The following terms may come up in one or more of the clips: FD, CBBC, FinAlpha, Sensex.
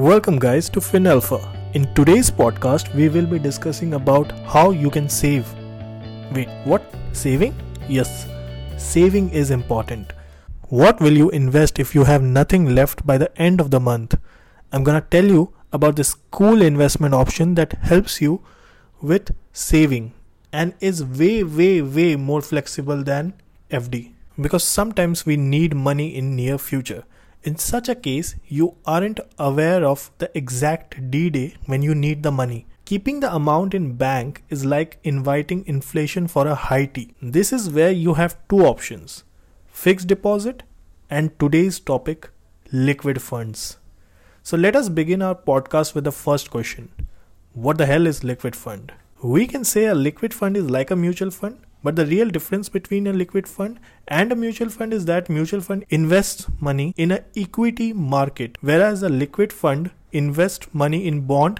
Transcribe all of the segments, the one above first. Welcome guys to FinAlpha. In today's podcast, we will be discussing about how you can save. Wait, what? Saving? Yes, saving is important. What will you invest if you have nothing left by the end of the month? I'm gonna tell you about this cool investment option that helps you with saving and is way more flexible than FD. Because sometimes we need money in near future. In such a case, you aren't aware of the exact D-day when you need the money. Keeping the amount in bank is like inviting inflation for a high tea. This is where you have two options: fixed deposit and today's topic, liquid funds. So let us begin our podcast with the first question. What the hell is liquid fund? We can say a liquid fund is like a mutual fund. But the real difference between a liquid fund and a mutual fund is that mutual fund invests money in an equity market, whereas a liquid fund invests money in bond,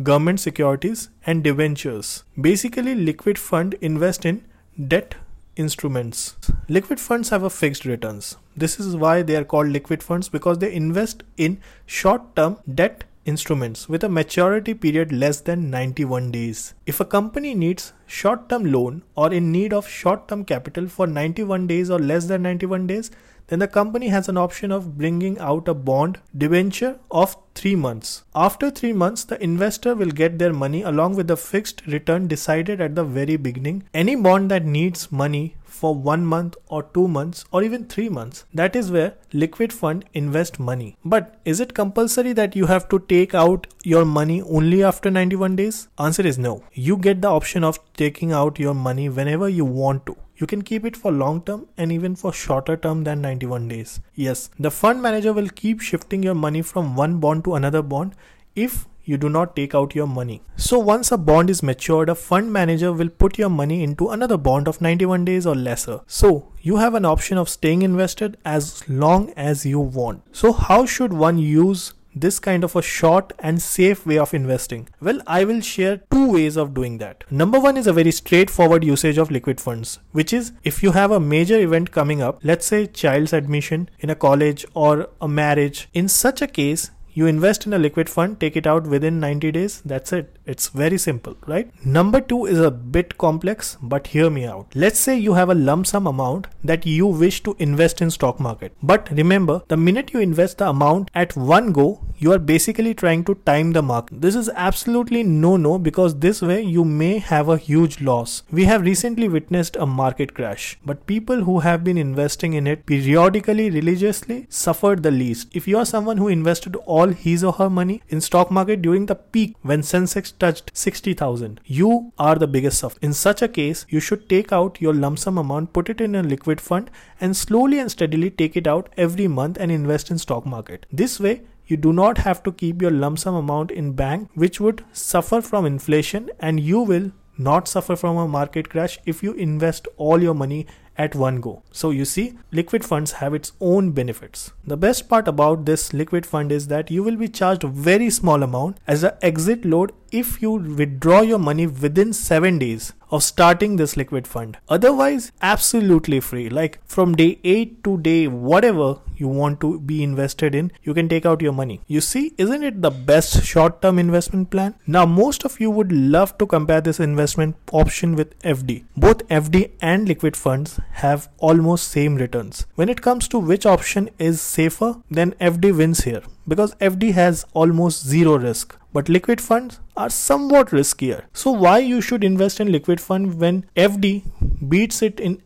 government securities, and debentures. Basically, liquid fund invest in debt instruments. Liquid funds have a fixed returns. This is why they are called liquid funds, because they invest in short-term debt instruments with a maturity period less than 91 days. If a company needs short-term loan or in need of short-term capital for 91 days or less than 91 days, then the company has an option of bringing out a bond debenture of 3 months. After 3 months, the investor will get their money along with the fixed return decided at the very beginning. Any bond that needs money for 1 month or 2 months or even 3 months, that is where liquid fund invest money. But is it compulsory that you have to take out your money only after 91 days? Answer is no. You get the option of taking out your money whenever you want to. You can keep it for long term and even for shorter term than 91 days. Yes, the fund manager will keep shifting your money from one bond to another bond if you do not take out your money. So once a bond is matured, a fund manager will put your money into another bond of 91 days or lesser. So you have an option of staying invested as long as you want. So how should one use this kind of a short and safe way of investing? Well, I will share two ways of doing that. Number one is a very straightforward usage of liquid funds, which is if you have a major event coming up, let's say child's admission in a college or a marriage. In such a case, you invest in a liquid fund, take it out within 90 days. That's it. It's very simple, right? Number two is a bit complex, but hear me out. Let's say you have a lump sum amount that you wish to invest in stock market. But remember, the minute you invest the amount at one go, you are basically trying to time the market. This is absolutely no, because this way you may have a huge loss. We have recently witnessed a market crash, but people who have been investing in it periodically, religiously, suffered the least. If you are someone who invested all his or her money in stock market during the peak when Sensex touched 60,000. You are the biggest sufferer. In such a case, you should take out your lump sum amount, put it in a liquid fund and slowly and steadily take it out every month and invest in stock market. This way, you do not have to keep your lump sum amount in bank, which would suffer from inflation, and you will not suffer from a market crash if you invest all your money at one go. So you see, liquid funds have its own benefits. The best part about this liquid fund is that you will be charged a very small amount as an exit load if you withdraw your money within 7 days of starting this liquid fund. Otherwise, absolutely free. Like from day 8 to day whatever you want to be invested in, you can take out your money. You see, isn't it the best short-term investment plan? Now, most of you would love to compare this investment option with FD. Both FD and liquid funds have almost same returns. When it comes to which option is safer, then FD wins here, because FD has almost zero risk, but liquid funds are somewhat riskier. So why you should invest in liquid fund when FD beats it in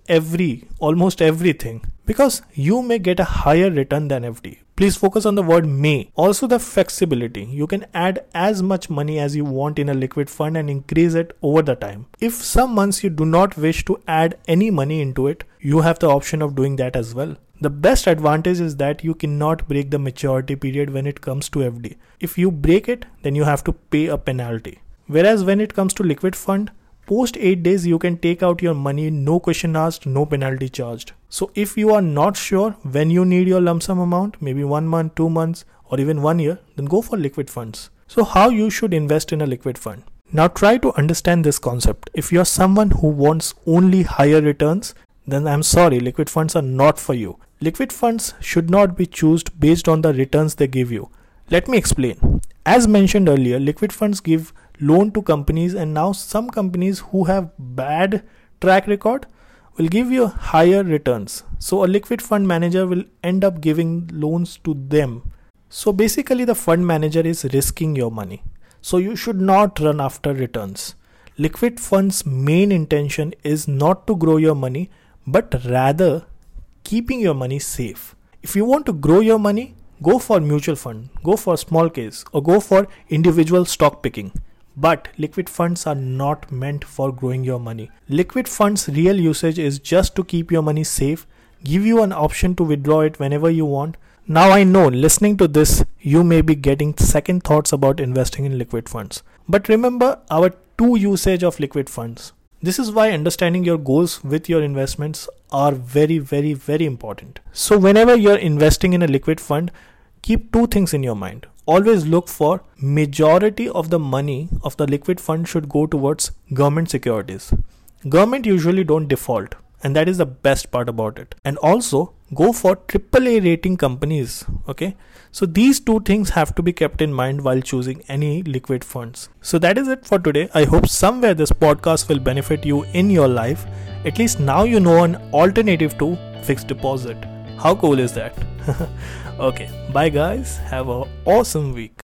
almost everything? Because you may get a higher return than FD. Please focus on the word may. Also the flexibility. You can add as much money as you want in a liquid fund and increase it over the time. If some months you do not wish to add any money into it, you have the option of doing that as well. The best advantage is that you cannot break the maturity period when it comes to FD. If you break it, then you have to pay a penalty. Whereas when it comes to liquid fund, post 8 days you can take out your money, no question asked, no penalty charged. So if you are not sure when you need your lump sum amount, maybe 1 month, 2 months or even 1 year, then go for liquid funds. So how you should invest in a liquid fund? Now try to understand this concept. If you are someone who wants only higher returns, then I'm sorry, liquid funds are not for you. Liquid funds should not be chosen based on the returns they give you. Let me explain. As mentioned earlier, liquid funds give loan to companies, and now some companies who have bad track record will give you higher returns. So a liquid fund manager will end up giving loans to them. So basically the fund manager is risking your money. So you should not run after returns. Liquid funds' main intention is not to grow your money, but rather keeping your money safe. If you want to grow your money, go for mutual fund, go for small case, or go for individual stock picking. But liquid funds are not meant for growing your money. Liquid funds' real usage is just to keep your money safe, give you an option to withdraw it whenever you want. Now I know, listening to this, you may be getting second thoughts about investing in liquid funds. But remember our two usage of liquid funds. This is why understanding your goals with your investments are very, very, very important. So whenever you're investing in a liquid fund, keep two things in your mind. Always look for majority of the money of the liquid fund should go towards government securities. Government usually don't default, and that is the best part about it. And also go for AAA rating companies. Okay. So these two things have to be kept in mind while choosing any liquid funds. So that is it for today. I hope somewhere this podcast will benefit you in your life. At least now you know an alternative to fixed deposit. How cool is that? Okay. Bye guys. Have an awesome week.